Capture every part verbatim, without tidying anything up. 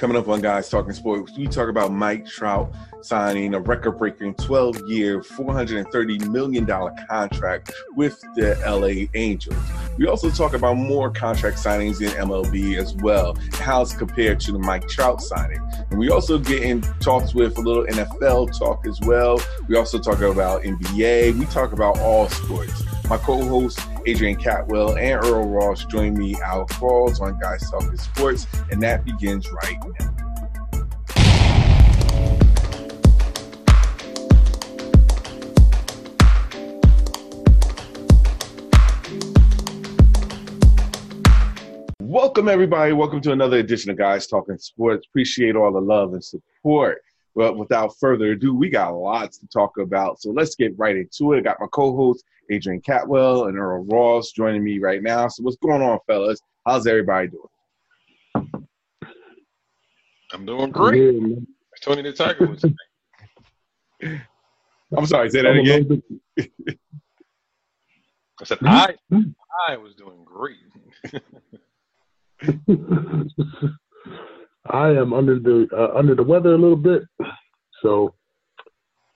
Coming up on Guys Talking Sports, we talk about Mike Trout signing a record-breaking twelve-year, four hundred thirty million dollars contract with the L A Angels. We also talk about more contract signings in M L B as well, how it's compared to the Mike Trout signing. And we also get in talks with a little N F L talk as well. We also talk about N B A. We talk about all sports. My co-hosts, Adrian Catwell and Earl Ross, join me our calls on Guys Talking Sports, and that begins right now. Welcome, everybody. Welcome to another edition of Guys Talking Sports. Appreciate all the love and support. But without further ado, we got lots to talk about, so let's get right into it. I got my co-hosts, Adrian Catwell and Earl Ross, joining me right now. So what's going on, fellas? How's everybody doing? I'm doing great. Yeah, Tony the Tiger was today. I'm sorry, say that I'm again. I said, I, I was doing great. I am under the uh, under the weather a little bit, so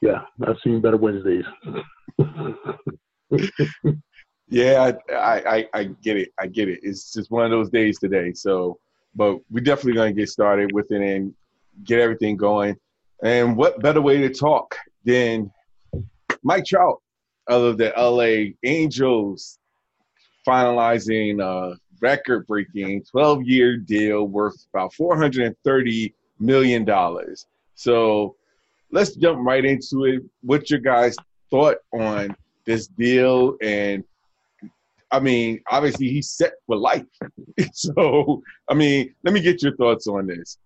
yeah, I've seen better Wednesdays. yeah, I, I I get it, I get it. It's just one of those days today. So, but we're definitely gonna get started with it and get everything going. And what better way to talk than Mike Trout of the L A Angels finalizing a record-breaking twelve-year deal worth about four hundred thirty million dollars. So let's jump right into it. What's your guys' thought on this deal? And, I mean, obviously he's set for life. So, I mean, let me get your thoughts on this.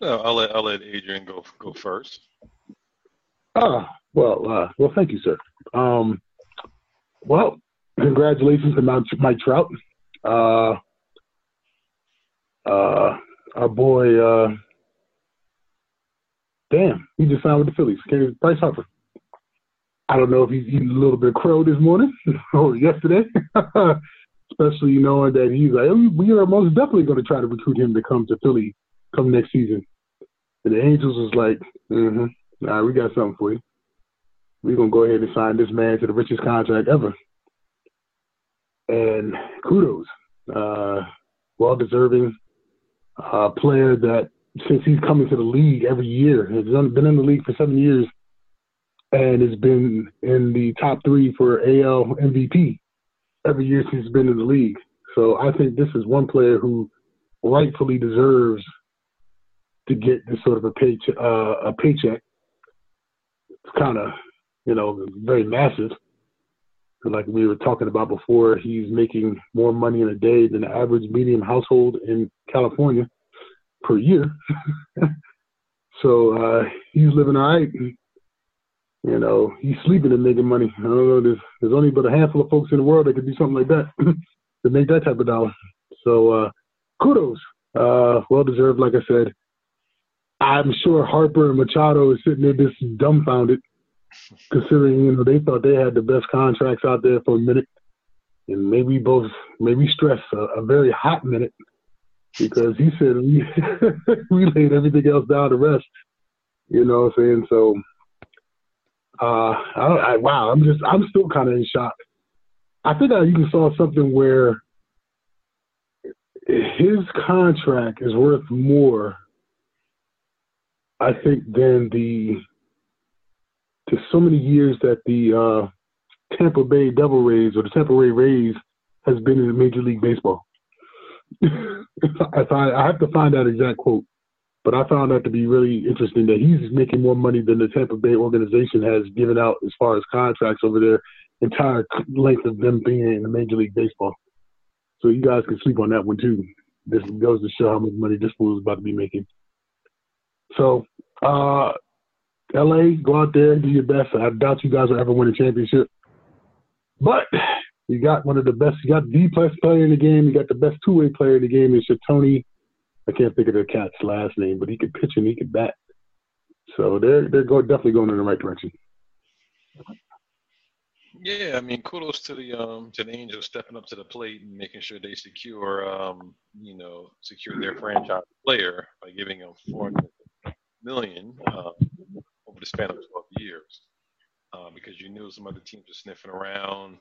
No, I'll let, I'll let Adrian go go first. Uh, well, uh, well, thank you, sir. Um, well, congratulations to Mike Trout. Uh, uh, our boy, uh, damn, he just signed with the Phillies. Bryce Harper. I don't know if he's eating a little bit of crow this morning or yesterday, especially knowing that he's like, we are most definitely going to try to recruit him to come to Philly come next season. And the Angels was like, mm-hmm, nah, we got something for you. We're going to go ahead and sign this man to the richest contract ever. And kudos, uh, well-deserving uh, player that since he's coming to the league every year, has been in the league for seven years and has been in the top three for A L M V P every year since he's been in the league. So I think this is one player who rightfully deserves to get this sort of a, pay- uh, a paycheck. It's kind of, you know, very massive. Like we were talking about before, he's making more money in a day than the average medium household in California per year. so uh, he's living all right. You know, he's sleeping and making money. I don't know, there's, there's only but a handful of folks in the world that could do something like that to make that type of dollar. So uh, kudos. Uh, well-deserved, like I said. I'm sure Harper and Machado is sitting there just dumbfounded, considering, you know, they thought they had the best contracts out there for a minute, and maybe both, maybe stress a, a very hot minute, because he said we, we laid everything else down to rest. You know what I'm saying? So, uh, I don't, I, wow, I'm just, I'm still kind of in shock. I think I even saw something where his contract is worth more, I think, than the to so many years that the uh, Tampa Bay Devil Rays or the Tampa Bay Rays has been in Major League Baseball. I, find, I have to find that exact quote, but I found that to be really interesting that he's making more money than the Tampa Bay organization has given out as far as contracts over their entire length of them being in the Major League Baseball. So you guys can sleep on that one too. This goes to show how much money this fool is about to be making. So, uh, L A, go out there, do your best. I doubt you guys will ever win a championship. But you got one of the best. You got the best player in the game. You got the best two-way player in the game. It's your Tony. I can't think of the cat's last name, but he could pitch and he could bat. So they're, they're go, definitely going in the right direction. Yeah, I mean, kudos to the um, to the Angels stepping up to the plate and making sure they secure um, you know secure their franchise player by giving him four hundred million dollars uh, over the span of twelve years. Uh, because you knew some other teams were sniffing around.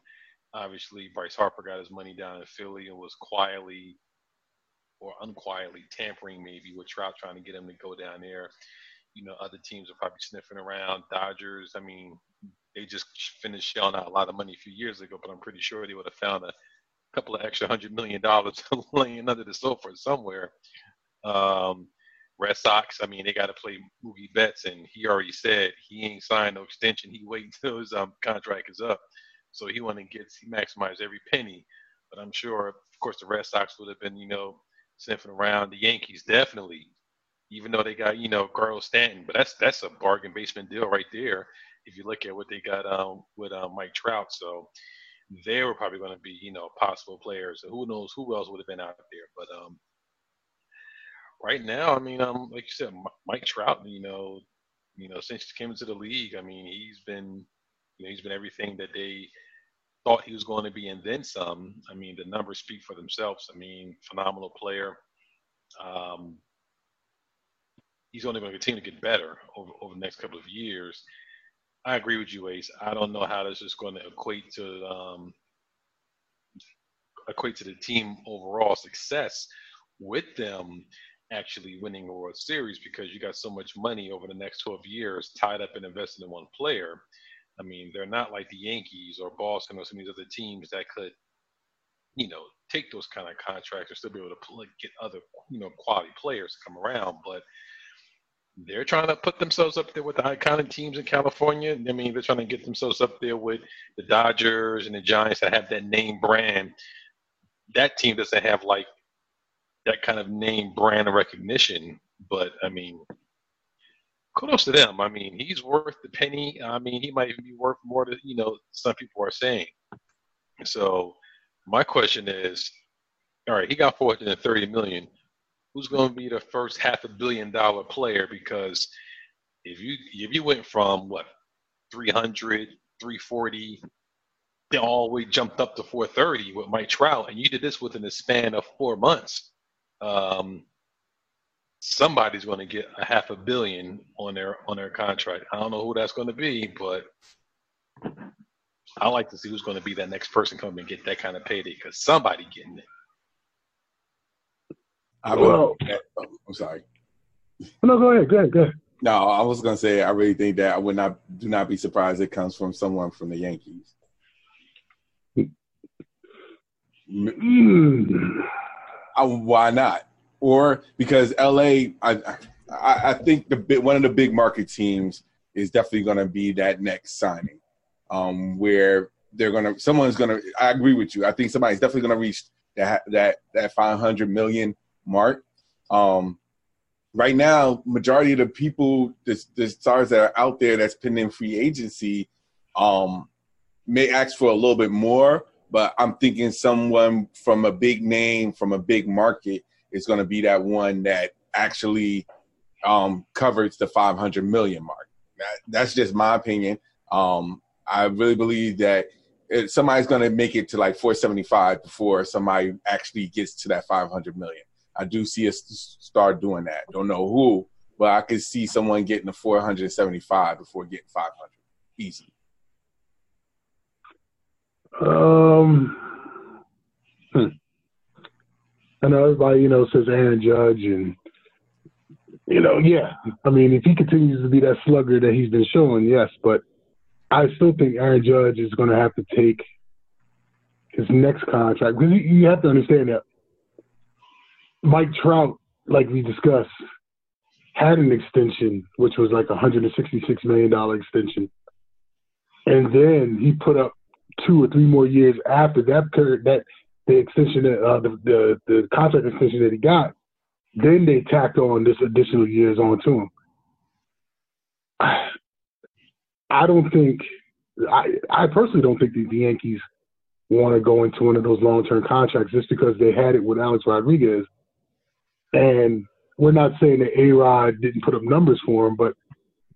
Obviously, Bryce Harper got his money down in Philly and was quietly or unquietly tampering maybe with Trout, trying to get him to go down there. You know, other teams are probably sniffing around. Dodgers, I mean, they just finished shelling out a lot of money a few years ago, but I'm pretty sure they would have found a couple of extra one hundred million dollars laying under the sofa somewhere. Um, Red Sox, I mean, they got to play Mookie Betts, and he already said he ain't signed no extension. He waiting until his um, contract is up. So he wanted to get he maximized every penny. But I'm sure, of course, the Red Sox would have been, you know, sniffing around. The Yankees definitely, even though they got, you know, Carlos Stanton. But that's that's a bargain basement deal right there if you look at what they got um, with um, Mike Trout. So they were probably going to be, you know, possible players. So who knows who else would have been out there. But um, right now, I mean, um, like you said, M- Mike Trout, you know, you know, since he came into the league, I mean, he's been, you know, he's been everything that they thought he was going to be and then some. I mean, the numbers speak for themselves. I mean, phenomenal player. Um, he's only going to continue to get better over, over the next couple of years. I agree with you, Ace. I don't know how this is going to equate to um, equate to the team overall success with them actually winning the World Series, because you got so much money over the next twelve years tied up and invested in one player. I mean, they're not like the Yankees or Boston or some of these other teams that could, you know, take those kind of contracts and still be able to pull, get other, you know, quality players to come around. But they're trying to put themselves up there with the iconic teams in California. I mean, they're trying to get themselves up there with the Dodgers and the Giants that have that name brand. That team doesn't have, like, that kind of name brand of recognition. But, I mean, kudos to them. I mean, he's worth the penny. I mean, he might even be worth more than, you know, some people are saying. So my question is, all right, he got four hundred thirty million dollars. Who's going to be the first half a billion dollar player? Because if you if you went from, what, three hundred, three forty, then all the way jumped up to four thirty with Mike Trout, and you did this within the span of four months, um, somebody's going to get a half a billion on their on their contract. I don't know who that's going to be, but I like to see who's going to be that next person coming and get that kind of payday, because somebody getting it. I really, oh. oh, I'm sorry. No, go ahead, go ahead, go ahead. No, I was going to say I really think that I would not do not be surprised it comes from someone from the Yankees. Mm. I, why not? Or because L A, I, I, I think the big, one of the big market teams is definitely going to be that next signing, um, where they're going to someone's going to. I agree with you. I think somebody's definitely going to reach that that that five hundred million dollars mark. Um, right now, majority of the people, the, the stars that are out there that's pending free agency, um, may ask for a little bit more. But I'm thinking someone from a big name, from a big market, is going to be that one that actually um, covers the five hundred million mark. That, that's just my opinion. Um, I really believe that it, somebody's going to make it to like four seventy-five before somebody actually gets to that five hundred million. I do see us start doing that. Don't know who, but I could see someone getting to four seventy-five before getting five hundred. Easy. Um. Hmm. I know everybody, you know, says Aaron Judge, and, you know, yeah. I mean, if he continues to be that slugger that he's been showing, yes. But I still think Aaron Judge is going to have to take his next contract, because you have to understand that Mike Trout, like we discussed, had an extension, which was like a one hundred sixty-six million dollars extension. And then he put up two or three more years after that period, that the extension, uh, the, the the contract extension that he got, then they tacked on this additional years onto him. I don't think, I, I personally don't think the, the Yankees want to go into one of those long-term contracts, just because they had it with Alex Rodriguez. And we're not saying that A-Rod didn't put up numbers for him, but,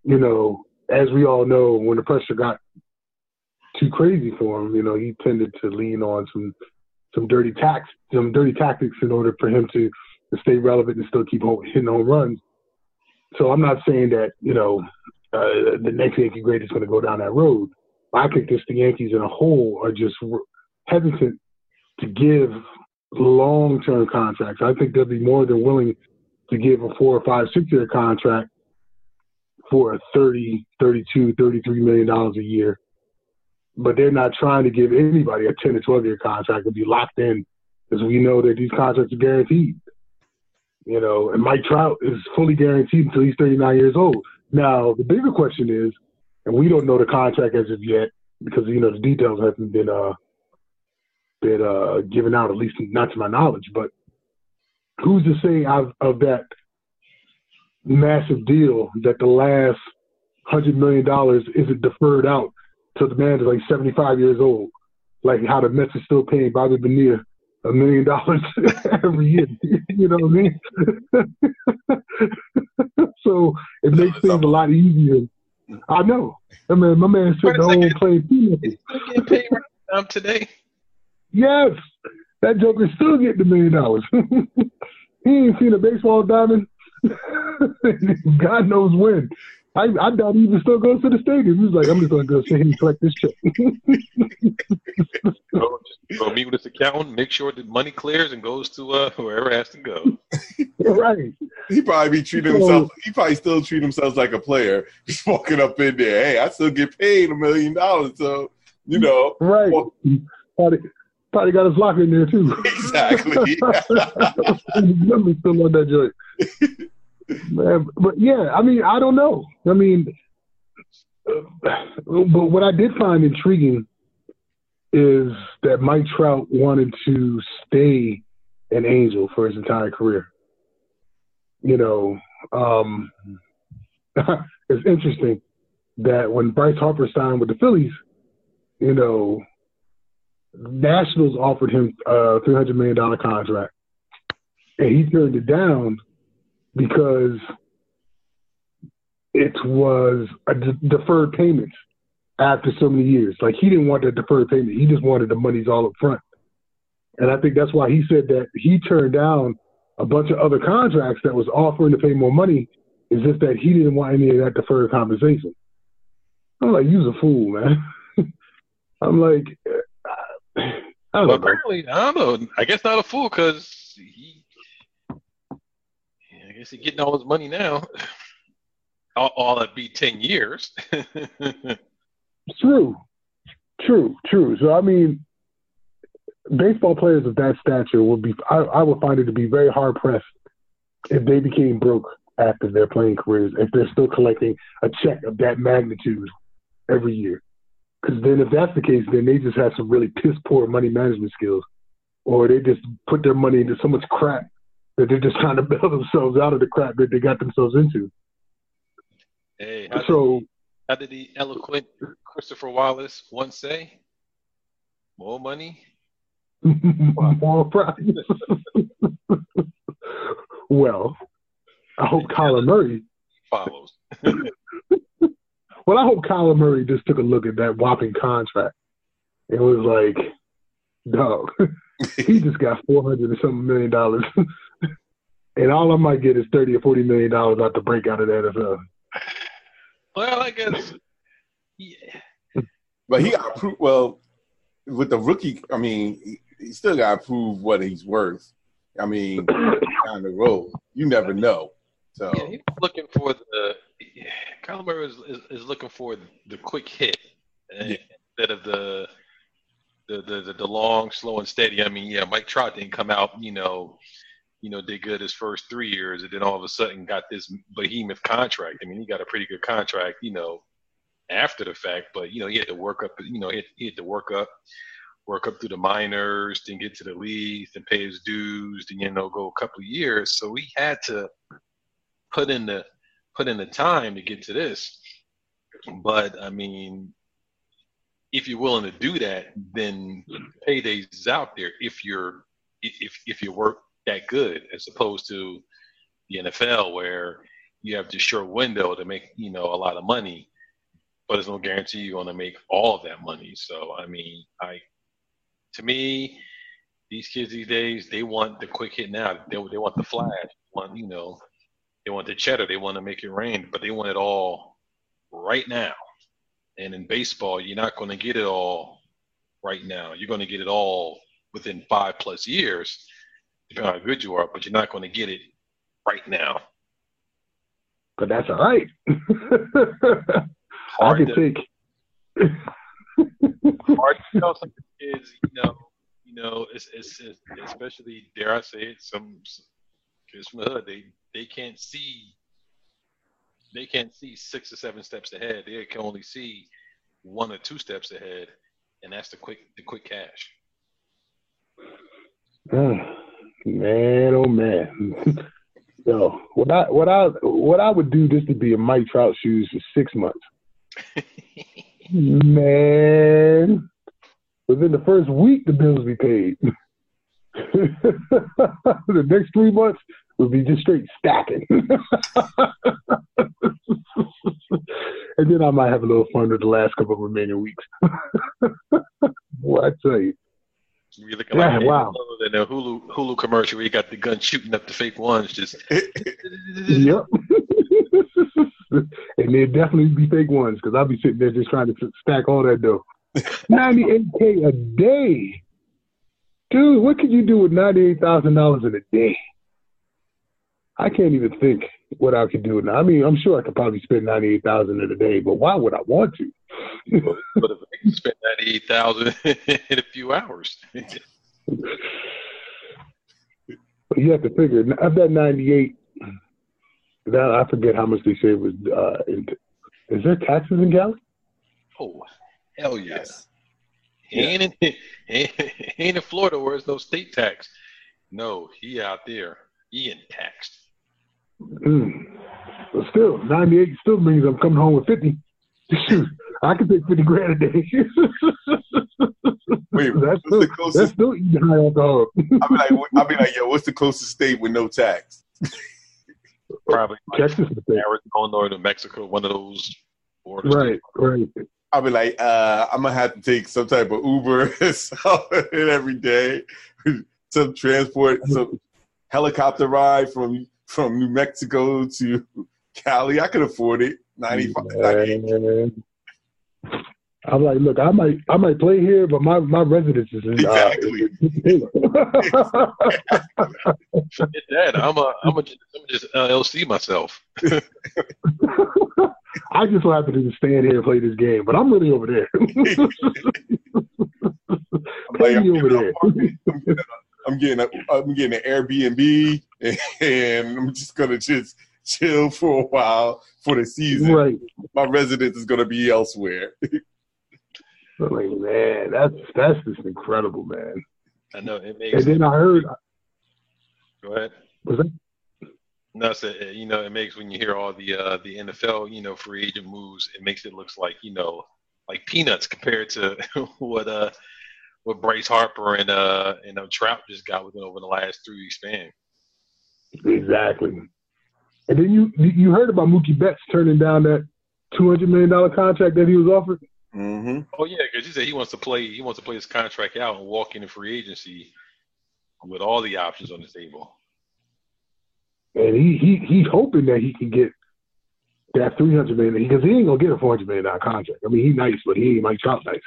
you know, as we all know, when the pressure got too crazy for him. You know, he tended to lean on some some dirty tax, some dirty tactics in order for him to, to stay relevant and still keep home, hitting home runs. So I'm not saying that, you know, uh, the next Yankee great is going to go down that road. I think just the Yankees in a whole are just hesitant to give long-term contracts. I think they'll be more than willing to give a four or five, six-year contract for a thirty, thirty-two, thirty-three million dollars a year. But they're not trying to give anybody a ten to twelve year contract to be locked in, because we know that these contracts are guaranteed. You know, and Mike Trout is fully guaranteed until he's thirty-nine years old. Now, the bigger question is, and we don't know the contract as of yet because, you know, the details haven't been uh, been uh, given out, at least not to my knowledge. But who's to say of, of that massive deal that the last one hundred million dollars isn't deferred out till the man is like seventy-five years old? Like how the Mets are still paying Bobby Bonilla a million dollars every year. You know what I mean? So it makes things a lot easier. I know. I mean, my man said the old play. He's still getting paid right now today. Yes. That joker's still getting a million dollars. He ain't seen a baseball diamond. God knows when. I, I doubt he even still goes to the stadium. He's like, I'm just going to go sit here and collect this check. Go, go meet with his accountant, make sure the money clears and goes to uh, wherever it has to go. Right. He probably be treating so, himself – he probably still treat himself like a player, just walking up in there. Hey, I still get paid a million dollars, so, you know. Right. Well, probably, probably got his locker in there, too. Exactly. Remember still on that joint. Man, but, yeah, I mean, I don't know. I mean, uh, but what I did find intriguing is that Mike Trout wanted to stay an Angel for his entire career. You know, um, it's interesting that when Bryce Harper signed with the Phillies, you know, Nationals offered him a three hundred million dollars contract, and he turned it down because it was a d- deferred payment after so many years. Like, he didn't want that deferred payment. He just wanted the monies all up front. And I think that's why he said that he turned down a bunch of other contracts that was offering to pay more money. It's just that he didn't want any of that deferred compensation. I'm like, you's a fool, man. I'm like, I don't know. Apparently, I don't know. I guess not a fool, because he – I guess he's getting all his money now. All, all that'd be ten years. True, true, true. So I mean, baseball players of that stature would be—I I would find it to be very hard pressed if they became broke after their playing careers, if they're still collecting a check of that magnitude every year. Because then, if that's the case, then they just have some really piss poor money management skills, or they just put their money into so much crap that they're just trying to bail themselves out of the crap that they got themselves into. Hey, how, so, did, the, how did the eloquent Christopher Wallace once say? More money? More pride. Well, I hope Kyler Murray follows. Well, I hope Kyler Murray just took a look at that whopping contract. It was like, dog, he just got four hundred and something million dollars. And all I might get is thirty or forty million dollars out the break out of that as well. Well, I guess, yeah. But he got prove. Well, with the rookie, I mean, he still got to prove what he's worth. I mean, down the road, you never know. So yeah, he's looking for the. Yeah, Kyler Murray is, is is looking for the quick hit uh, yeah. instead of the. The, the the long, slow, and steady. I mean, yeah, Mike Trout didn't come out, you know, you know, did good his first three years, and then all of a sudden got this behemoth contract. I mean, he got a pretty good contract, you know, after the fact, but you know, he had to work up, you know, he had, he had to work up, work up through the minors, then get to the leagues, then pay his dues, then you know, go a couple of years. So he had to put in the put in the time to get to this. But I mean, if you're willing to do that, then paydays is out there. If you're if if you work that good, as opposed to the N F L where you have this short window to make, you know, a lot of money. but there's no guarantee you're going to make all of that money. So, I mean, I to me, these kids these days, they want the quick hit now. They, they want the flash. They want, you know, they want the cheddar. They want to make it rain, but they want it all right now. And in baseball, you're not going to get it all right now. You're going to get it all within five-plus years, depending on how good you are, but you're not going to get it right now. But that's all right. Hard I can to, take. Hard to tell some kids, you know, you know, it's, it's, it's especially, dare I say it, some, some kids from the hood, they, they can't see they can't see six or seven steps ahead. They can only see one or two steps ahead, and that's the quick the quick cash. Oh, man, oh man. So what I what I what I would do just to be in Mike Trout shoes for six months. Man, within the first week the bills be paid. The next three months would be just straight stacking. And then I might have a little fun with the last couple of remaining weeks. Boy, I tell you. You're looking yeah, like wow. In a Hulu Hulu commercial where you got the gun shooting up the fake ones. Just yep. And they'd definitely be fake ones because I'll be sitting there just trying to stack all that dough. ninety-eight K a day. Dude, what could you do with ninety-eight thousand dollars in a day? I can't even think what I could do now. I mean, I'm sure I could probably spend ninety-eight thousand in a day, but why would I want to? But if I could spend ninety-eight thousand in a few hours, you have to figure. Of that ninety-eight, that I forget how much they say was. Uh, in, is there taxes in Cali? Oh, hell yes. Yeah. Ain't in ain't, ain't in Florida where there's no state tax. No, he out there. He in taxed. Mm. But still, ninety-eight still means I'm coming home with fifty. Shoot, I could take fifty grand a day. Wait, that's, still, the closest, that's still eating high alcohol. I'll be like, I'll be like, yo, what's the closest state with no tax? Probably like Texas, Arizona, or New Mexico, one of those borders. Right, right. I'll be like, uh, I'm gonna have to take some type of Uber every day, some transport, some helicopter ride from. From New Mexico to Cali, I could afford it. Ninety-five. I'm like, look, I might, I might play here, but my, my residence is in exactly. Uh, exactly. Forget that. I'm a, I'm a, I'm just L L C myself. I just happen to just stand here and play this game, but I'm really over there. I'm, like, I'm over there. I'm getting a, I'm getting an Airbnb, and I'm just gonna just chill for a while for the season. Right. My residence is gonna be elsewhere. But like, man, that's that's just incredible, man. I know it makes. And then I heard. Go ahead. Was that? No, so, you know, it makes when you hear all the uh, the N F L, you know, free agent moves, it makes it looks like you know, like peanuts compared to what uh. What Bryce Harper and uh and uh, Trout just got within over the last three week span. Exactly. And then you you heard about Mookie Betts turning down that two hundred million dollar contract that he was offered. Mm-hmm. Oh yeah, because he said he wants to play. He wants to play his contract out and walk into free agency with all the options on the table. And he he he hoping that he can get that three hundred million because he ain't gonna get a four hundred million dollar contract. I mean, he nice, but he ain't Mike Trout nice.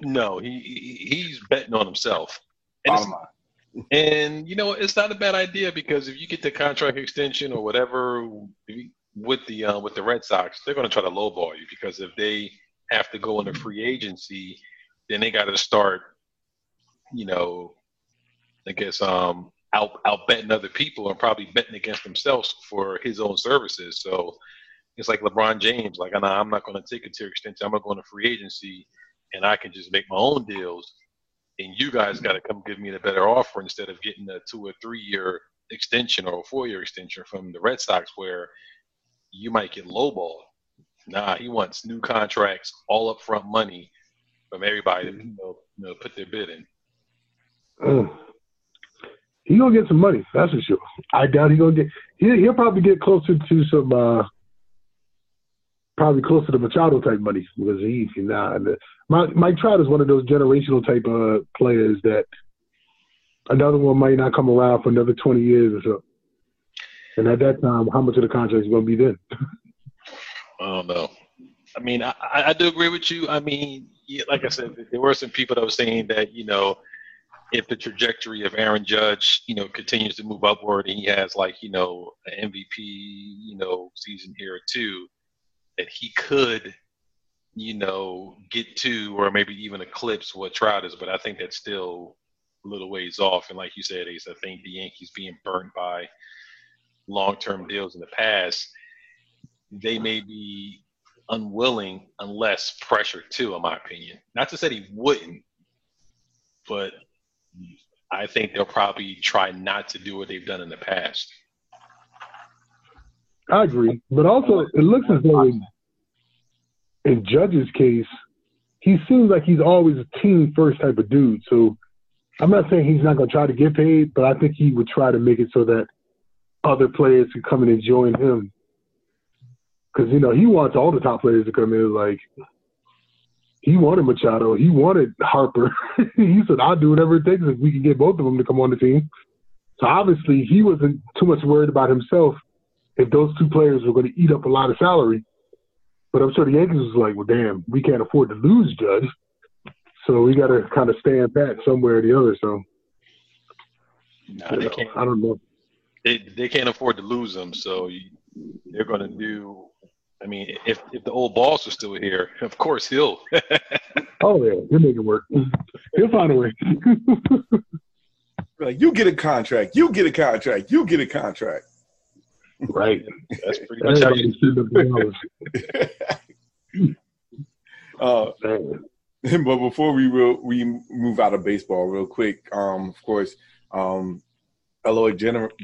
No, he, he he's betting on himself. And, oh and, you know, it's not a bad idea because if you get the contract extension or whatever with the uh, with the Red Sox, they're going to try to lowball you because if they have to go into free agency, then they got to start, you know, I guess um, out, out betting other people and probably betting against themselves for his own services. So it's like LeBron James, like, I'm not going to take a tier extension. I'm going to go into free agency. And I can just make my own deals, and you guys got to come give me the better offer instead of getting a two or three year extension or a four year extension from the Red Sox, where you might get lowballed. Nah, he wants new contracts, all upfront money from everybody to you know, you know, put their bid in. Oh. He gonna get some money, that's for sure. I doubt he gonna get. He, he'll probably get closer to some. Uh, probably closer to Machado type money because he can nah, Mike, Mike Trout is one of those generational type of players that another one might not come around for another twenty years or so. And at that time, how much of the contract is going to be then? I don't know. I mean, I, I do agree with you. I mean, yeah, like I said, there were some people that were saying that, you know, if the trajectory of Aaron Judge, you know, continues to move upward and he has like, you know, an M V P, you know, season here or two, that he could, you know, get to or maybe even eclipse what Trout is. But I think that's still a little ways off. And like you said, Ace, I think the Yankees being burned by long-term deals in the past, they may be unwilling unless pressure too, in my opinion. Not to say he wouldn't, but I think they'll probably try not to do what they've done in the past. I agree. But also, it looks as though in, in Judge's case, he seems like he's always a team first type of dude. So I'm not saying he's not going to try to get paid, but I think he would try to make it so that other players could come in and join him. Because, you know, he wants all the top players to come in. Like, he wanted Machado. He wanted Harper. He said, I'll do whatever it takes if we can get both of them to come on the team. So, obviously, he wasn't too much worried about himself if those two players were going to eat up a lot of salary. But I'm sure the Yankees was like, well, damn, we can't afford to lose Judge. So, we got to kind of stand back somewhere or the other. So, nah, you know, they can't. I don't know. They, they can't afford to lose them. So, you, they're going to do – I mean, if if the old boss was still here, of course he'll. Oh, yeah. He'll make it work. He'll find a way. Like, you get a contract. You get a contract. You get a contract. Right. That's pretty much how you do it. But before we real, we move out of baseball real quick, um, of course, um, Eloy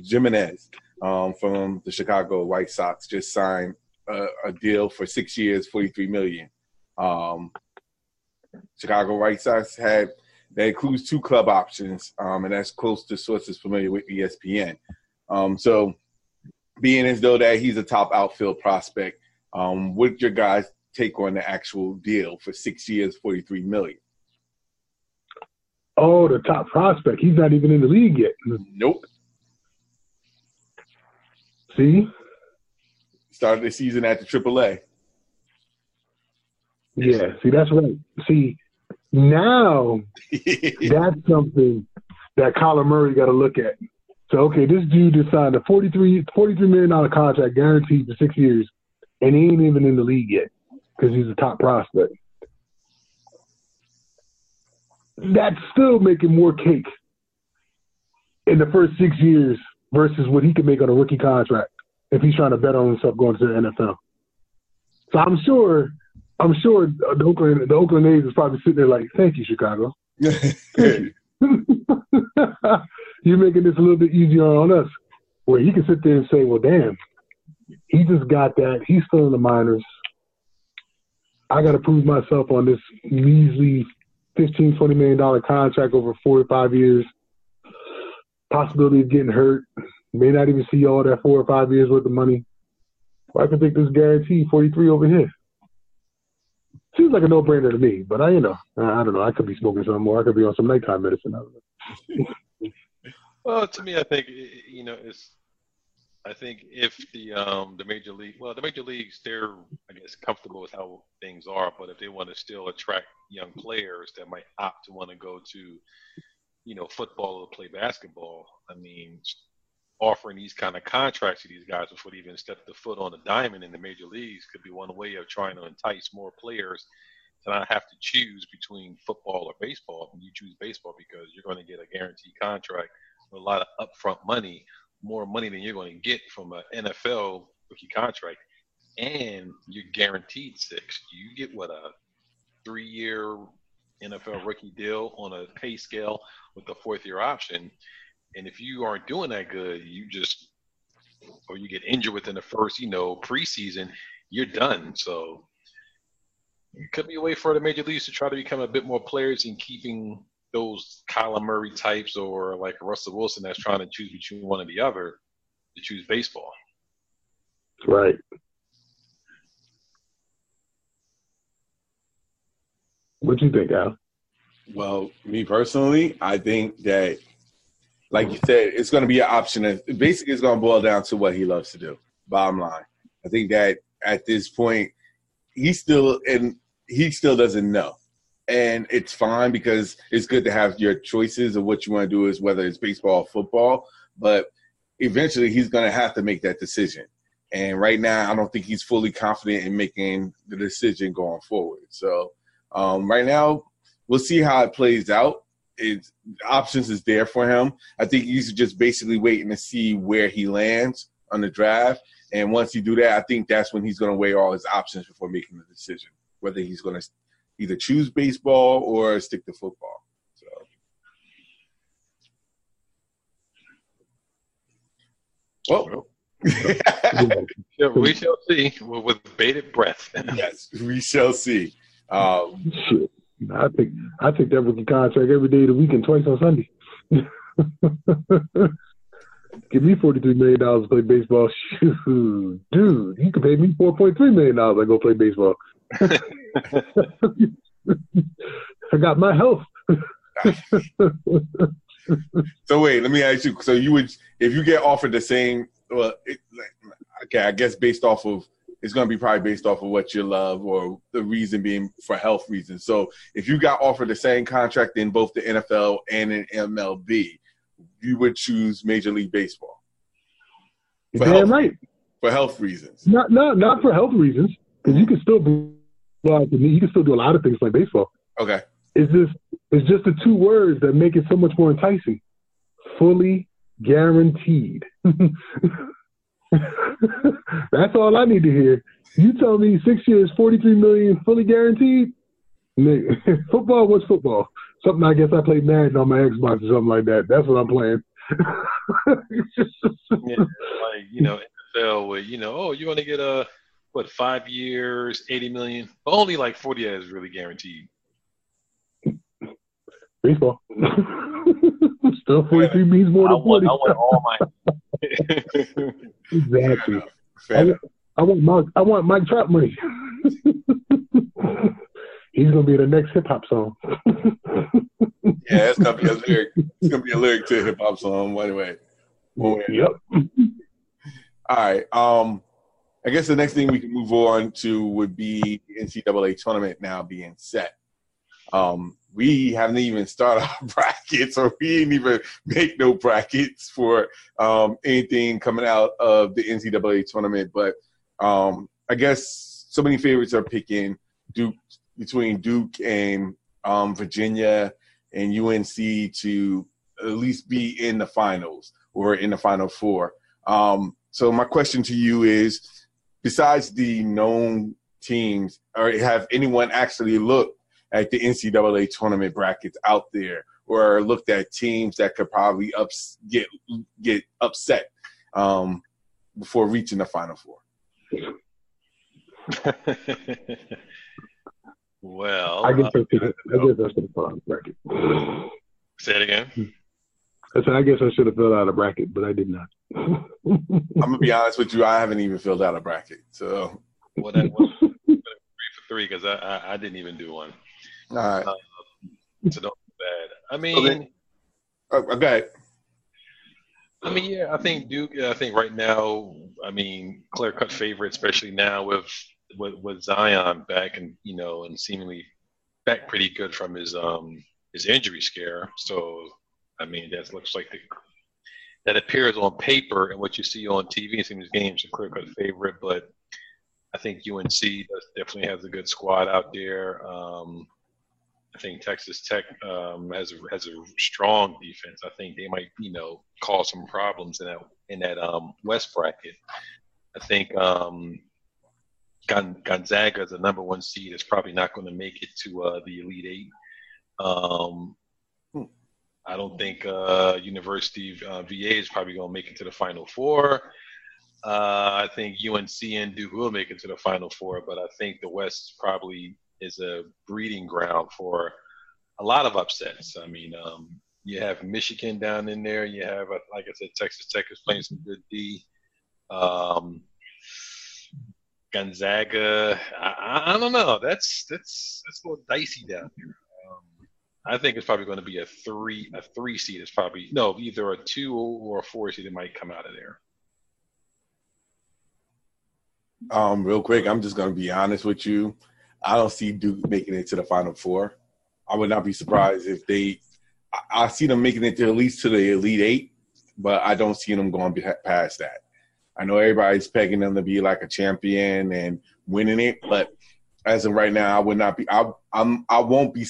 Jimenez um, from the Chicago White Sox just signed A, a deal for six years, forty-three million dollars. Um, Chicago White Sox had that includes two club options, um, and that's close to sources familiar with E S P N. Um, so, being as though that he's a top outfield prospect, um, what's your guys' take on the actual deal for six years, forty-three million dollars? Oh, the top prospect. He's not even in the league yet. Nope. See? Started the season at the triple A. Yeah, see, that's right. See, now that's something that Kyler Murray got to look at. So, okay, this dude just signed a forty-three million dollars contract guaranteed for six years, and he ain't even in the league yet because he's a top prospect. That's still making more cake in the first six years versus what he could make on a rookie contract if he's trying to bet on himself going to the N F L. So I'm sure I'm sure the Oakland, the Oakland A's is probably sitting there like, thank you, Chicago. Thank you. You're making this a little bit easier on us. Where he can sit there and say, well, damn, he just got that. He's still in the minors. I got to prove myself on this measly fifteen, twenty million dollars contract over four or five years. Possibility of getting hurt. May not even see all that four or five years worth of money. Well, I can take this guarantee forty-three over here. Seems like a no-brainer to me, but I, you know, I don't know. I could be smoking some more. I could be on some nighttime medicine. I don't know. Well, to me, I think you know, it's. I think if the um, the major league, well, the major leagues, they're I guess comfortable with how things are, but if they want to still attract young players that might opt to want to go to, you know, football or play basketball, I mean. Offering these kind of contracts to these guys before they even step the foot on the diamond in the major leagues could be one way of trying to entice more players to not have to choose between football or baseball. I mean, you choose baseball because you're going to get a guaranteed contract with a lot of upfront money, more money than you're going to get from an N F L rookie contract, and you're guaranteed six. You get, what, a three-year N F L rookie deal on a pay scale with a fourth-year option. And if you aren't doing that good, you just – or you get injured within the first, you know, preseason, you're done. So it could be a way for the major leagues to try to become a bit more players in keeping those Kyler Murray types or like Russell Wilson that's trying to choose between one or the other to choose baseball. Right. What do you think, Al? Well, me personally, I think that, like you said, it's going to be an option. Basically, it's going to boil down to what he loves to do, bottom line. I think that at this point, he still and he still doesn't know. And it's fine because it's good to have your choices of what you want to do, is whether it's baseball or football. But eventually, he's going to have to make that decision. And right now, I don't think he's fully confident in making the decision going forward. So um, right now, we'll see how it plays out. It's, options is there for him. I think he's just basically waiting to see where he lands on the draft. And once you do that, I think that's when he's going to weigh all his options before making the decision, whether he's going to either choose baseball or stick to football. So, well, we shall see with bated breath. Yes, we shall see. Um, I think I take that rookie contract every day of the week and twice on Sunday. Give me forty-three million dollars to play baseball. Dude, you can pay me four point three million dollars. I go play baseball. I got my health. So wait, let me ask you. So you would, if you get offered the same, well, it, like, okay, I guess based off of, it's going to be probably based off of what you love or the reason being for health reasons. So if you got offered the same contract in both the N F L and in M L B, you would choose Major League Baseball. For health, right. For health reasons. Not, not, not for health reasons, because you can still be, you can still do a lot of things like baseball. Okay. It's just, it's just the two words that make it so much more enticing. Fully guaranteed. That's all I need to hear. You tell me six years, forty-three million dollars, fully guaranteed? Nigga. Football was football. Something I guess I played Madden on my Xbox or something like that. That's what I'm playing. Yeah, like, you know, N F L where, you know, oh, you want to get a, what, five years, eighty million dollars? But only like forty is really guaranteed. Baseball. Still forty-three means more than forty. I want all my exactly. I, I want Mike, I want Mike Trout money. He's gonna be the next hip hop song. Yeah, that's gonna be a lyric. It's gonna be a lyric to a hip hop song. By the way. Yep. All right. Um, I guess the next thing we can move on to would be the N C double A tournament now being set. Um, we haven't even started our brackets, or we didn't even make no brackets for um, anything coming out of the N C double A tournament. But um, I guess so many favorites are picking Duke between Duke and um, Virginia and U N C to at least be in the finals or in the Final Four. Um, so my question to you is, besides the known teams, or have anyone actually looked at the N C double A tournament brackets out there, or looked at teams that could probably ups, get get upset um, before reaching the Final Four? Well, I guess that's the final bracket. Say it again. I said I guess I should have filled out a bracket, but I did not. I'm gonna be honest with you. I haven't even filled out a bracket, so well, that was three for three because I, I I didn't even do one. All right. Uh, so don't be bad. I mean, okay. Oh, okay. I mean, yeah, I think Duke. I think right now, I mean, clear cut favorite, especially now with, with with Zion back and you know, and seemingly back pretty good from his um his injury scare. So I mean, that looks like the, that appears on paper and what you see on T V. It seems games are clear cut favorite, but I think U N C does, definitely has a good squad out there. Um, I think Texas Tech um, has a, has a strong defense. I think they might, you know, cause some problems in that in that um, West bracket. I think um, Gonzaga is the number one seed. Is probably not going to make it to uh, the Elite Eight. Um, I don't think uh, University uh, V A is probably going to make it to the Final Four. Uh, I think U N C and Duke will make it to the Final Four, but I think the West probably is a breeding ground for a lot of upsets. I mean, um, you have Michigan down in there. You have, like I said, Texas Tech is playing some good D. Um, Gonzaga. I, I don't know. That's that's that's a little dicey down here. Um, I think it's probably going to be a three a three seed. It's probably no, either a two or a four seed that might come out of there. Um, real quick, I'm just going to be honest with you. I don't see Duke making it to the Final Four. I would not be surprised if they. I, I see them making it to at least to the Elite Eight, but I don't see them going past that. I know everybody's pegging them to be like a champion and winning it, but as of right now, I would not be. I I'm I won't be.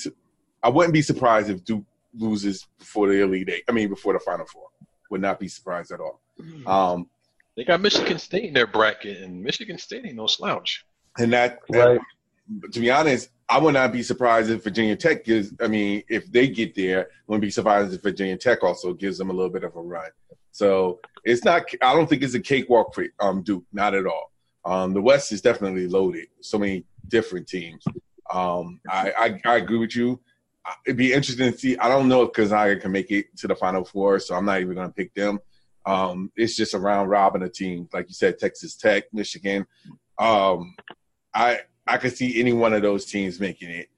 I wouldn't be surprised if Duke loses before the Elite Eight. I mean, before the Final Four, would not be surprised at all. Um, they got Michigan State in their bracket, and Michigan State ain't no slouch. And that, right. And, to be honest, I would not be surprised if Virginia Tech gives. I mean, if they get there, wouldn't be surprised if Virginia Tech also gives them a little bit of a run. So it's not. I don't think it's a cakewalk for um, Duke. Not at all. Um, the West is definitely loaded. So many different teams. Um, I, I I agree with you. It'd be interesting to see. I don't know if Gonzaga can make it to the Final Four, so I'm not even going to pick them. Um, it's just a round robin of teams, like you said, Texas Tech, Michigan. Um, I I could see any one of those teams making it.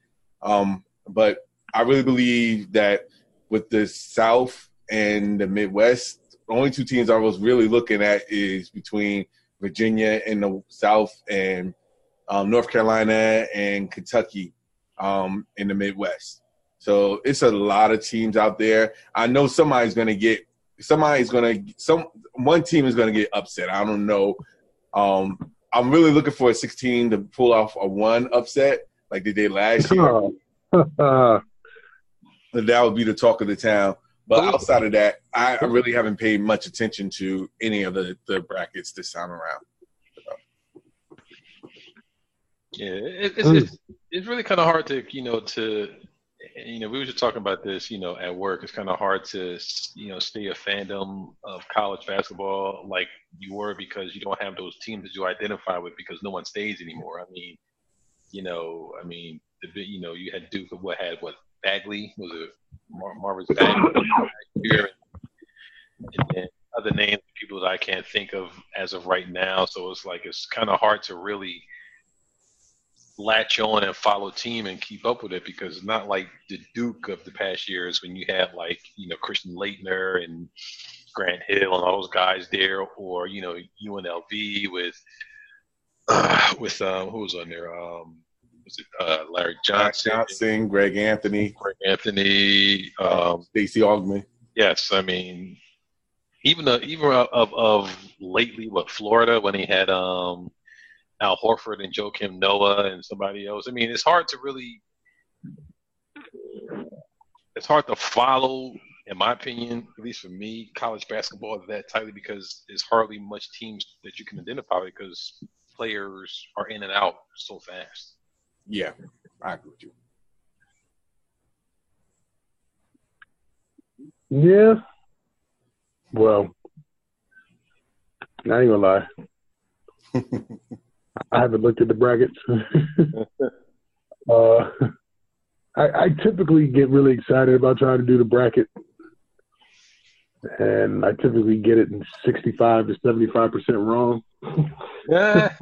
Um, but I really believe that with the South and the Midwest. The only two teams I was really looking at is between Virginia in the South and um, North Carolina and Kentucky um, in the Midwest. So it's a lot of teams out there. I know somebody's going to get somebody's going to some one team is going to get upset. I don't know. Um, I'm really looking for a sixteen to pull off a one upset like they did last year. That would be the talk of the town. But outside of that, I really haven't paid much attention to any of the, the brackets this time around. So. Yeah, it, it's, mm. it's it's really kind of hard to, you know, to, you know, we were just talking about this, you know, at work. It's kind of hard to, you know, stay a fandom of college basketball like you were because you don't have those teams that you identify with because no one stays anymore. I mean, you know, I mean, the you know, you had Duke of what had what? Bagley was a Mar- Marvin's Bagley here, and then other names, people that I can't think of as of right now. So it's like it's kind of hard to really latch on and follow team and keep up with it because it's not like the Duke of the past years when you had like you know Christian Laettner and Grant Hill and all those guys there, or you know U N L V with uh, with um, who was on there. Um, Was it uh, Larry Johnson, Johnson, Greg Anthony, Greg Anthony, um, Stacey Augmon? Yes, I mean, even uh, even of of lately, what Florida when he had um, Al Horford and Joakim Noah and somebody else. I mean, it's hard to really, it's hard to follow, in my opinion, at least for me, college basketball that tightly because there's hardly much teams that you can identify because players are in and out so fast. Yeah, I agree with you. Yeah. Well, I ain't gonna lie. I haven't looked at the brackets. uh, I, I typically get really excited about trying to do the bracket, and I typically get it in sixty-five to seventy-five percent wrong. Yeah.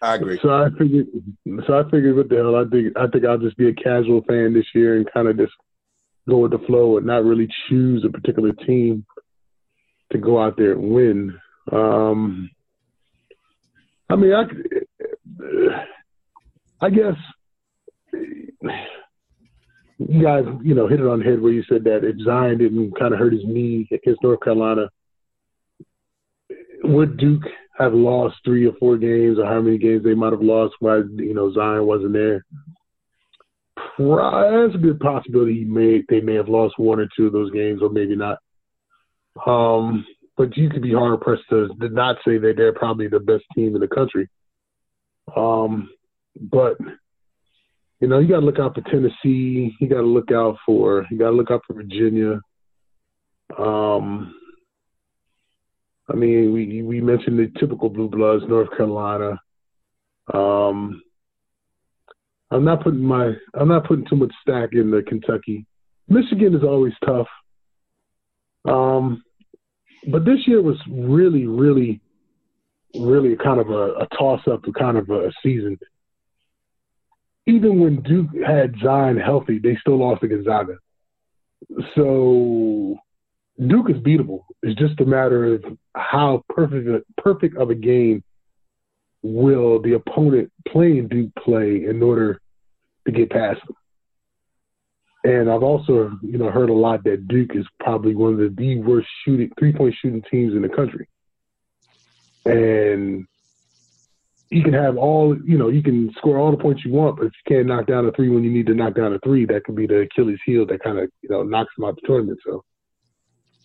I agree. So I figured. So I figured, what the hell? I think I think I'll just be a casual fan this year and kind of just go with the flow and not really choose a particular team to go out there and win. Um, I mean, I, I guess you guys, you know, hit it on the head where you said that if Zion didn't kind of hurt his knee against North Carolina, would Duke have lost three or four games or how many games they might have lost while, you know, Zion wasn't there? That's a good possibility he may, they may have lost one or two of those games or maybe not. Um, but you could be hard-pressed to not say that they're probably the best team in the country. Um, but, you know, you got to look out for Tennessee. You got to look out for – you got to look out for Virginia. Um I mean, we we mentioned the typical blue bloods, North Carolina. Um, I'm not putting my I'm not putting too much stack in the Kentucky. Michigan is always tough. Um, but this year was really, really really kind of a, a toss-up to kind of a season. Even when Duke had Zion healthy, they still lost to Gonzaga. So Duke is beatable. It's just a matter of how perfect, perfect of a game will the opponent playing Duke play in order to get past them. And I've also, you know, heard a lot that Duke is probably one of the, the worst shooting three-point shooting teams in the country. And you can have all, you know, you can score all the points you want, but if you can't knock down a three when you need to knock down a three, that could be the Achilles heel that kind of, you know, knocks them out the tournament. So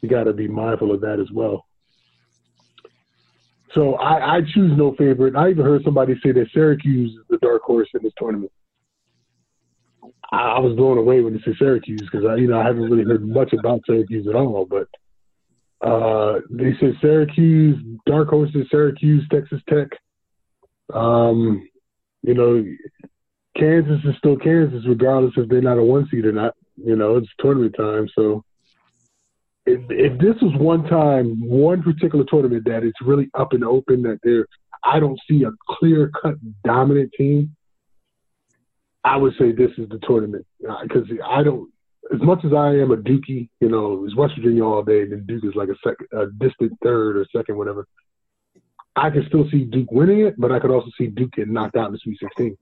you got to be mindful of that as well. So I, I choose no favorite. I even heard somebody say that Syracuse is the dark horse in this tournament. I was blown away when they said Syracuse because I, you know, I haven't really heard much about Syracuse at all. But uh, they said Syracuse, dark horses, Syracuse, Texas Tech. Um, you know, Kansas is still Kansas, regardless if they're not a one seed or not. You know, it's tournament time. So if, if this was one time, one particular tournament that it's really up and open, that there, I don't see a clear cut dominant team, I would say this is the tournament because uh, I don't, as much as I am a Dookie, you know, it's West Virginia all day, then Duke is like a, sec- a distant third or second, whatever. I can still see Duke winning it, but I could also see Duke getting knocked out in the Sweet sixteen.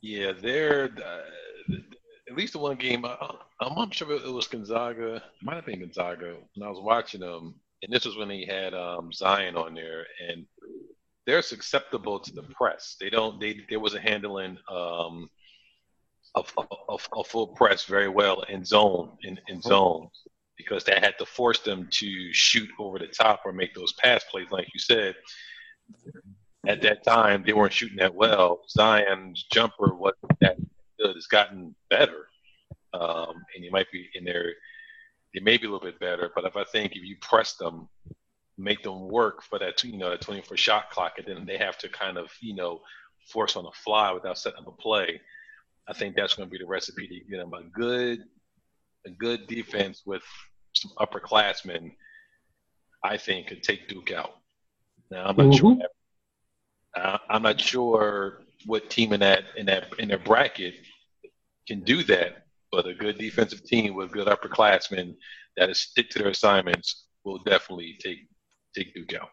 Yeah, they're uh, at least the one game. I, I'm not sure if it was Gonzaga. It might have been Gonzaga when I was watching them, and this was when they had um, Zion on there, and they're susceptible to the press. They don't. They they wasn't handling um, a, a, a full press very well in zone in, in zone because that had to force them to shoot over the top or make those pass plays. Like you said, at that time they weren't shooting that well. Zion's jumper wasn't that good. It's gotten better, um, and you might be in there. It may be a little bit better, but if I think if you press them, make them work for that, you know, that twenty-four shot clock, and then they have to kind of, you know, force on the fly without setting up a play. I think that's going to be the recipe to get them a good, a good defense with some upperclassmen. I think could take Duke out. Now I'm not mm-hmm. sure. Uh, I'm not sure what team in that in that in their bracket can do that, but a good defensive team with good upperclassmen that is stick to their assignments will definitely take. Take Duke out.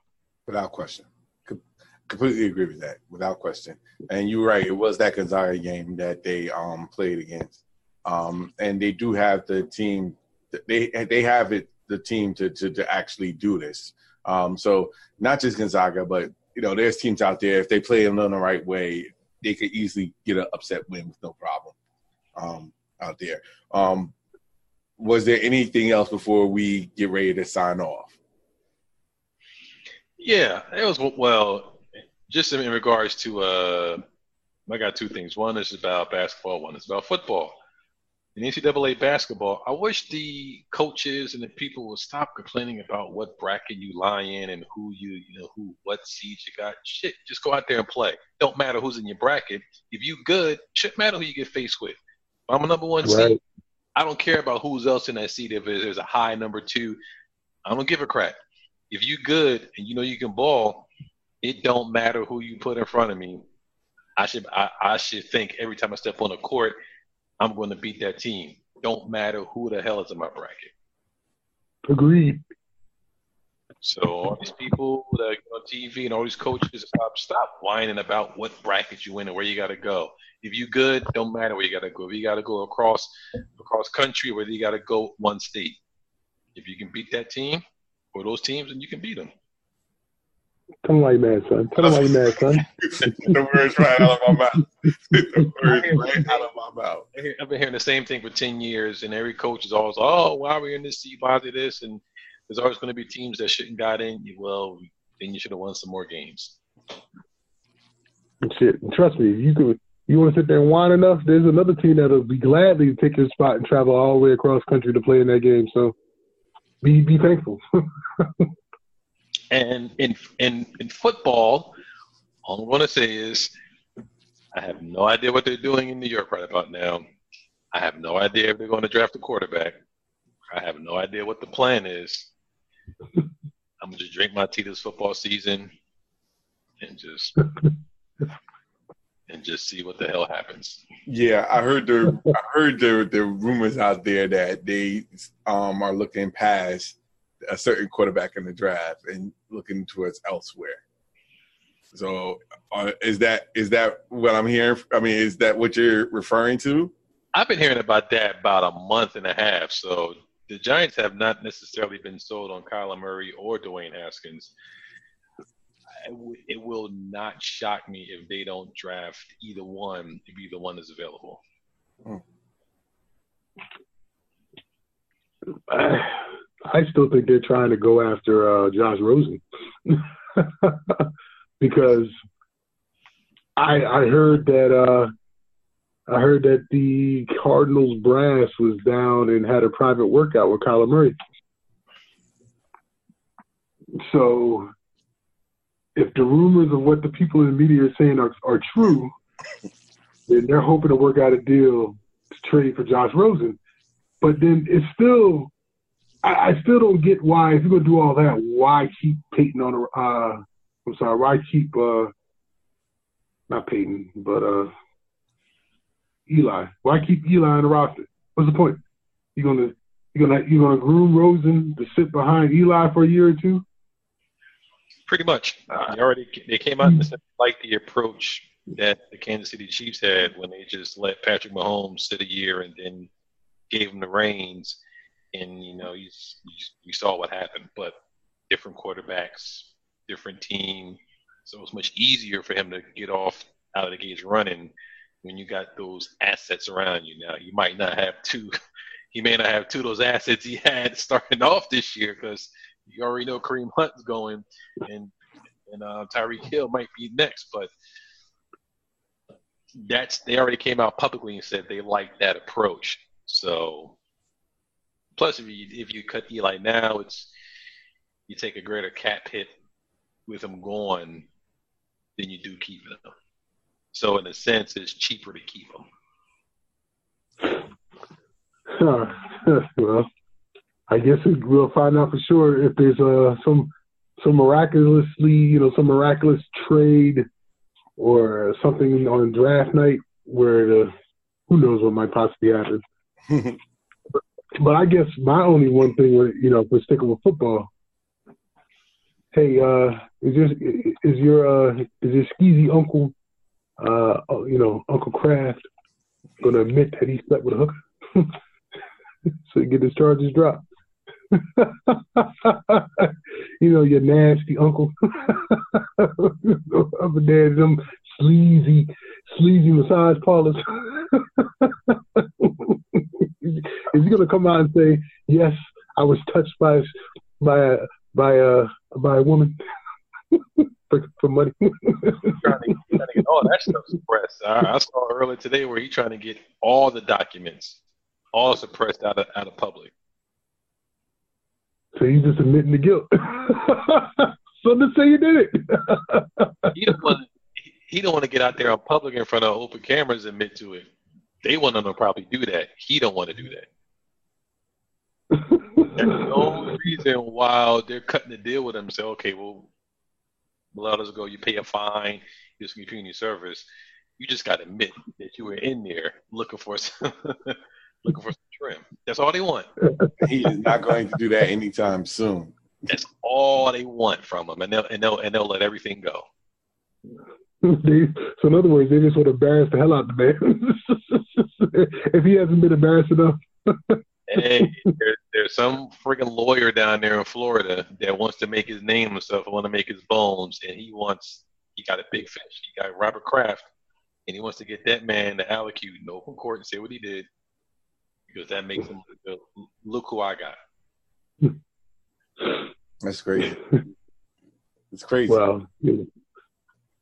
Without question. Com- completely agree with that. Without question. And you're right. It was that Gonzaga game that they um, played against. Um, and they do have the team. They they have it the team to, to, to actually do this. Um, so not just Gonzaga, but, you know, there's teams out there. If they play them in the right way, they could easily get an upset win with no problem um, out there. Um, was there anything else before we get ready to sign off? Yeah, it was well. Just in regards to, uh, I got two things. One is about basketball. One is about football. In N C double A basketball, I wish the coaches and the people would stop complaining about what bracket you lie in and who you, you know, who what seeds you got. Shit, just go out there and play. Don't matter who's in your bracket. If you good, shouldn't matter who you get faced with. If I'm a number one right. seed, I don't care about who's else in that seed. If there's a high number two, I don't give a crap. If you good and you know you can ball, it don't matter who you put in front of me. I should I, I should think every time I step on the court, I'm going to beat that team. Don't matter who the hell is in my bracket. Agreed. So all these people that are on T V and all these coaches, stop stop whining about what bracket you in and where you got to go. If you good, don't matter where you got to go. If you got to go across across country, whether you got to go one state. If you can beat that team, for those teams, and you can beat them. Tell them why you're mad, son. Tell them why you're mad, son. The words right out of my mouth. The words right out of my mouth. I've been hearing the same thing for ten years, and every coach is always, oh, why are we in this seat? Why did this? And there's always going to be teams that shouldn't got in. Well, then you should have won some more games. Shit, trust me, you could, you want to sit there and whine enough, there's another team that will be gladly take your spot and travel all the way across country to play in that game, so. Be be thankful. And in in in football, all I'm gonna say is I have no idea what they're doing in New York right about now. I have no idea if they're going to draft a quarterback. I have no idea what the plan is. I'm I'm going to drink my tea this football season and just and just see what the hell happens. Yeah, I heard there I heard there there were rumors out there that they um, are looking past a certain quarterback in the draft and looking towards elsewhere. So uh, is that is that what I'm hearing? I mean, is that what you're referring to? I've been hearing about that about a month and a half. So the Giants have not necessarily been sold on Kyler Murray or Dwayne Haskins. It, w- it will not shock me if they don't draft either one, if either one is available. Oh. I, I still think they're trying to go after uh, Josh Rosen. Because I I heard that uh, I heard that the Cardinals brass was down and had a private workout with Kyler Murray. So if the rumors of what the people in the media are saying are, are true, then they're hoping to work out a deal to trade for Josh Rosen. But then it's still I, I still don't get why, if you're gonna do all that, why keep Peyton on the uh, I'm sorry, why keep uh, not Peyton, but uh, Eli? Why keep Eli on the roster? What's the point? You gonna you gonna you gonna groom Rosen to sit behind Eli for a year or two? Pretty much. Uh, they already they came out and said they liked the approach that the Kansas City Chiefs had when they just let Patrick Mahomes sit a year and then gave him the reins, and you know you you saw what happened. But different quarterbacks, different team, so it's much easier for him to get off out of the gates running when you got those assets around you. Now you might not have two, he may not have two of those assets he had starting off this year because you already know Kareem Hunt's going and and uh, Tyreek Hill might be next. But that's they already came out publicly and said they like that approach. So plus if you if you cut Eli now, it's you take a greater cap hit with him gone than you do keeping him. So in a sense, it's cheaper to keep him. Huh. Well, I guess we'll find out for sure if there's uh, some some miraculously, you know, some miraculous trade or something on draft night where the, who knows what might possibly happen. but, but I guess my only one thing, where, you know, if we're sticking with football, hey, uh, is your is your uh, is your skeezy uncle, uh, you know, Uncle Kraft, gonna admit that he slept with a hooker, so he get his charges dropped? You know, your nasty uncle, up there, them sleazy, sleazy massage parlors. Is he gonna come out and say, "Yes, I was touched by by a"? By a by a woman for, for money. trying, to, trying to get all that stuff suppressed. I, I saw earlier today where he's trying to get all the documents, all suppressed out of out of public. So he's just admitting the guilt. So let's say you did it. he don't want he, he don't want to get out there in public in front of open cameras and admit to it. They want him to probably do that. He don't want to do that. That's the only reason why they're cutting the deal with them. Say, okay, well, let us go. You pay a fine. You just continue your service. You just got to admit that you were in there looking for some, looking for some trim. That's all they want. He is not going to do that anytime soon. That's all they want from him, and they'll and they'll and they'll let everything go. They, so in other words, they just want to embarrass the hell out of the man. If he hasn't been embarrassed enough. Hey, there, there's some freaking lawyer down there in Florida that wants to make his name himself, want to make his bones, and he wants he got a big fish. He got Robert Kraft, and he wants to get that man to allocute in open court and say what he did, because that makes him look, look who I got. That's crazy. It's crazy. Well, you,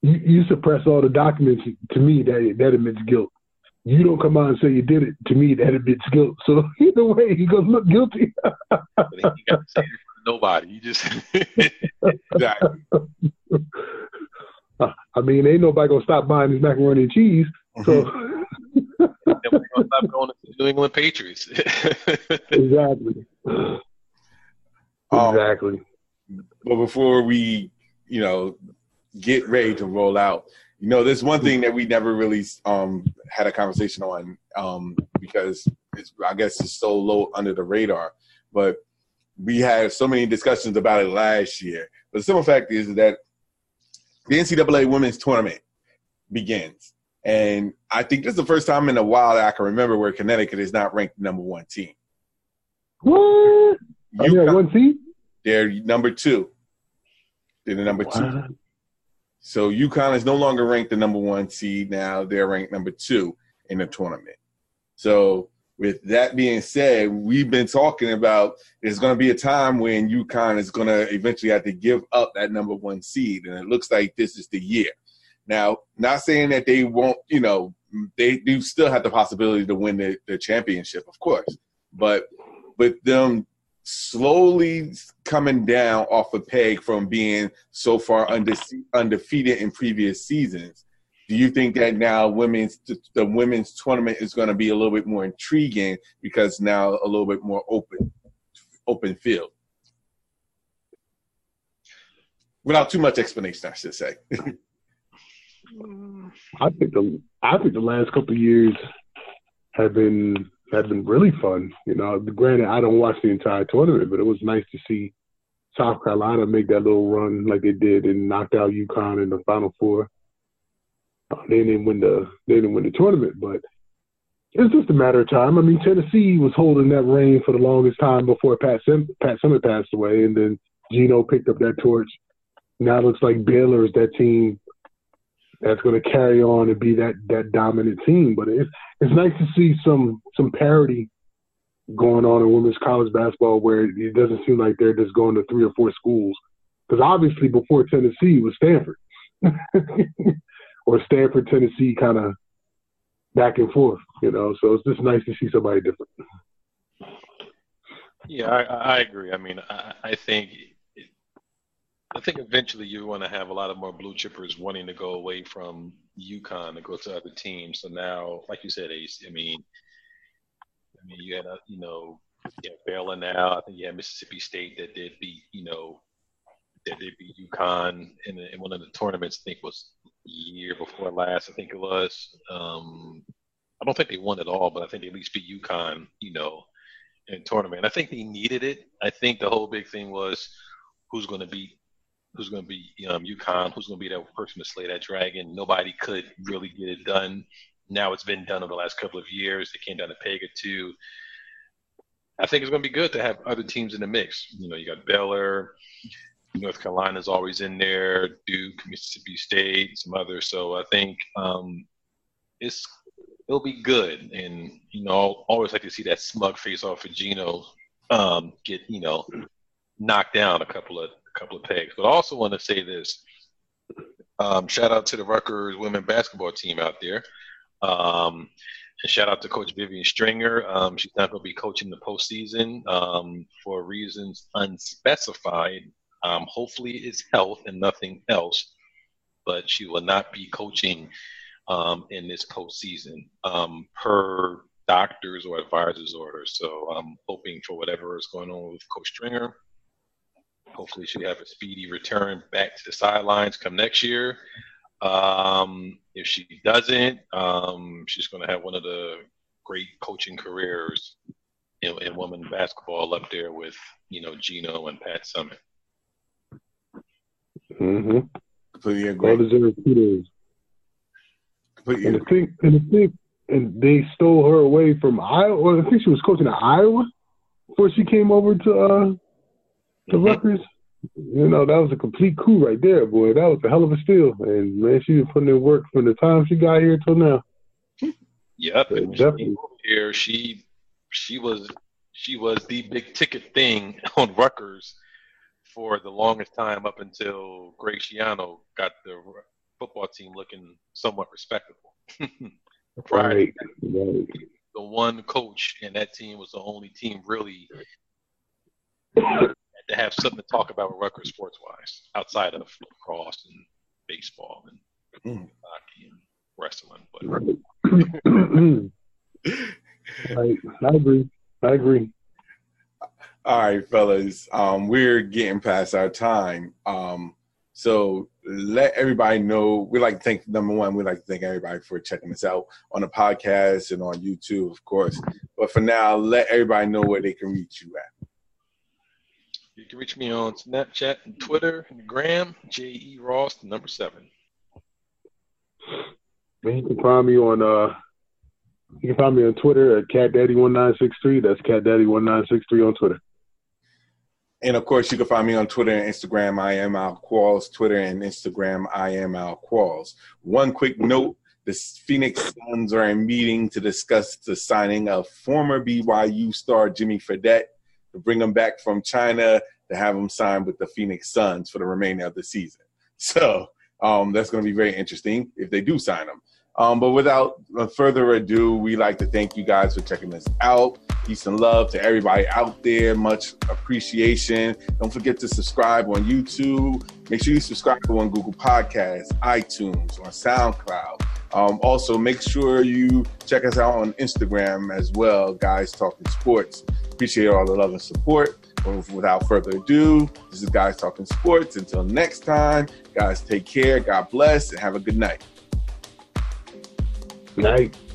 you suppress all the documents. To me, that that admits guilt. You don't come out and say you did it. To me, that admits guilt. So either way, he gonna look guilty. You got to say it for nobody. You just exactly. I mean, ain't nobody gonna stop buying his macaroni and cheese. So nobody's gonna stop going to the New England Patriots. Exactly. Um, exactly. But before we, you know, get ready to roll out, you know, there's one thing that we never really um, had a conversation on um, because it's, I guess it's so low under the radar. But we had so many discussions about it last year. But the simple fact is that the N C double A Women's Tournament begins. And I think this is the first time in a while that I can remember where Connecticut is not ranked number one team. What? Are they one team? They're number two. They're the number wow. two. So UConn is no longer ranked the number one seed now. They're ranked number two in the tournament. So with that being said, we've been talking about there's going to be a time when UConn is going to eventually have to give up that number one seed, and it looks like this is the year. Now, not saying that they won't, you know, they do still have the possibility to win the, the championship, of course, but with them slowly coming down off a peg from being so far undefe- undefeated in previous seasons, do you think that now women's the women's tournament is going to be a little bit more intriguing because now a little bit more open, open field? Without too much explanation, I should say. I think the I think the last couple of years have been have been really fun. You know, granted, I don't watch the entire tournament, but it was nice to see South Carolina make that little run like they did and knocked out UConn in the Final Four. They didn't win the they didn't win the tournament, but it's just a matter of time. I mean, Tennessee was holding that reign for the longest time before Pat Sim, Pat Summitt passed away, and then Geno picked up that torch. Now it looks like Baylor is that team that's going to carry on and be that, that dominant team. But it's it's nice to see some some parity going on in women's college basketball where it doesn't seem like they're just going to three or four schools. Because obviously before Tennessee was Stanford. Or Stanford, Tennessee kind of back and forth, you know. So it's just nice to see somebody different. Yeah, I, I agree. I mean, I, I think – I think eventually you want to have a lot of more blue chippers wanting to go away from UConn to go to other teams. So now, like you said, Ace, I mean, I mean, you had a, you know, you had Baylor now. I think you had Mississippi State that did beat, you know, that did beat UConn in, in one of the tournaments. I think was the year before last. I think it was. Um, I don't think they won at all, but I think they at least beat UConn, you know, in a tournament. I think they needed it. I think the whole big thing was who's going to beat. Who's going to be um, UConn? Who's going to be that person to slay that dragon? Nobody could really get it done. Now it's been done over the last couple of years. They came down to peg or two. I think it's going to be good to have other teams in the mix. You know, you got Baylor, North Carolina's always in there, Duke, Mississippi State, some others. So I think um, it's it'll be good. And you know, I'll always like to see that smug face off of Geno um, get you know knocked down a couple of. couple of pegs. But I also want to say this. Um, shout out to the Rutgers women basketball team out there. Um, and shout out to Coach Vivian Stringer. Um, she's not going to be coaching the postseason um, for reasons unspecified. Um, hopefully it's health and nothing else. But she will not be coaching um, in this postseason um, per doctor's or advisor's order. So I'm hoping for whatever is going on with Coach Stringer. Hopefully she'll have a speedy return back to the sidelines come next year. Um, if she doesn't, um, she's going to have one of the great coaching careers in, in women's basketball up there with, you know, Geno and Pat Summitt. Mm-hmm. Completely agree. All deserved kudos. Completely agree. And the thing, and they stole her away from Iowa. I think she was coaching at Iowa before she came over to uh, – the Rutgers, you know, that was a complete coup right there, boy. That was a hell of a steal. And, man, she was putting in work from the time she got here till now. Yep. So and definitely. She, here, she, she, was, she was the big-ticket thing on Rutgers for the longest time up until Graciano got the football team looking somewhat respectable. Right. Right. The one coach, and that team was the only team really – to have something to talk about with Rutgers sports-wise, outside of lacrosse and baseball and mm. hockey and wrestling. But. I, I agree. I agree. All right, fellas, um, we're getting past our time. Um, so let everybody know. We like to thank, number one, we like to thank everybody for checking us out on the podcast and on YouTube, of course. But for now, let everybody know where they can reach you at. You can reach me on Snapchat and Twitter and Gram, J E Ross, the number seven. Man, you can find me on uh, you can find me on Twitter at cat daddy one nine six three. That's cat daddy one nine six three on Twitter. And of course, you can find me on Twitter and Instagram. I am Al Qualls. Twitter and Instagram. I am Al Qualls. One quick note: the Phoenix Suns are in meeting to discuss the signing of former B Y U star Jimmy Fredette, to bring him back from China to have him signed with the Phoenix Suns for the remainder of the season. So um, that's going to be very interesting if they do sign him. Um, but without further ado, we like to thank you guys for checking us out. Peace and love to everybody out there. Much appreciation. Don't forget to subscribe on YouTube. Make sure you subscribe on Google Podcasts, iTunes, on SoundCloud. Um, also, make sure you check us out on Instagram as well, Guys Talking Sports. Appreciate all the love and support. Without further ado, this is Guys Talking Sports. Until next time, guys, take care. God bless and have a good night. Night.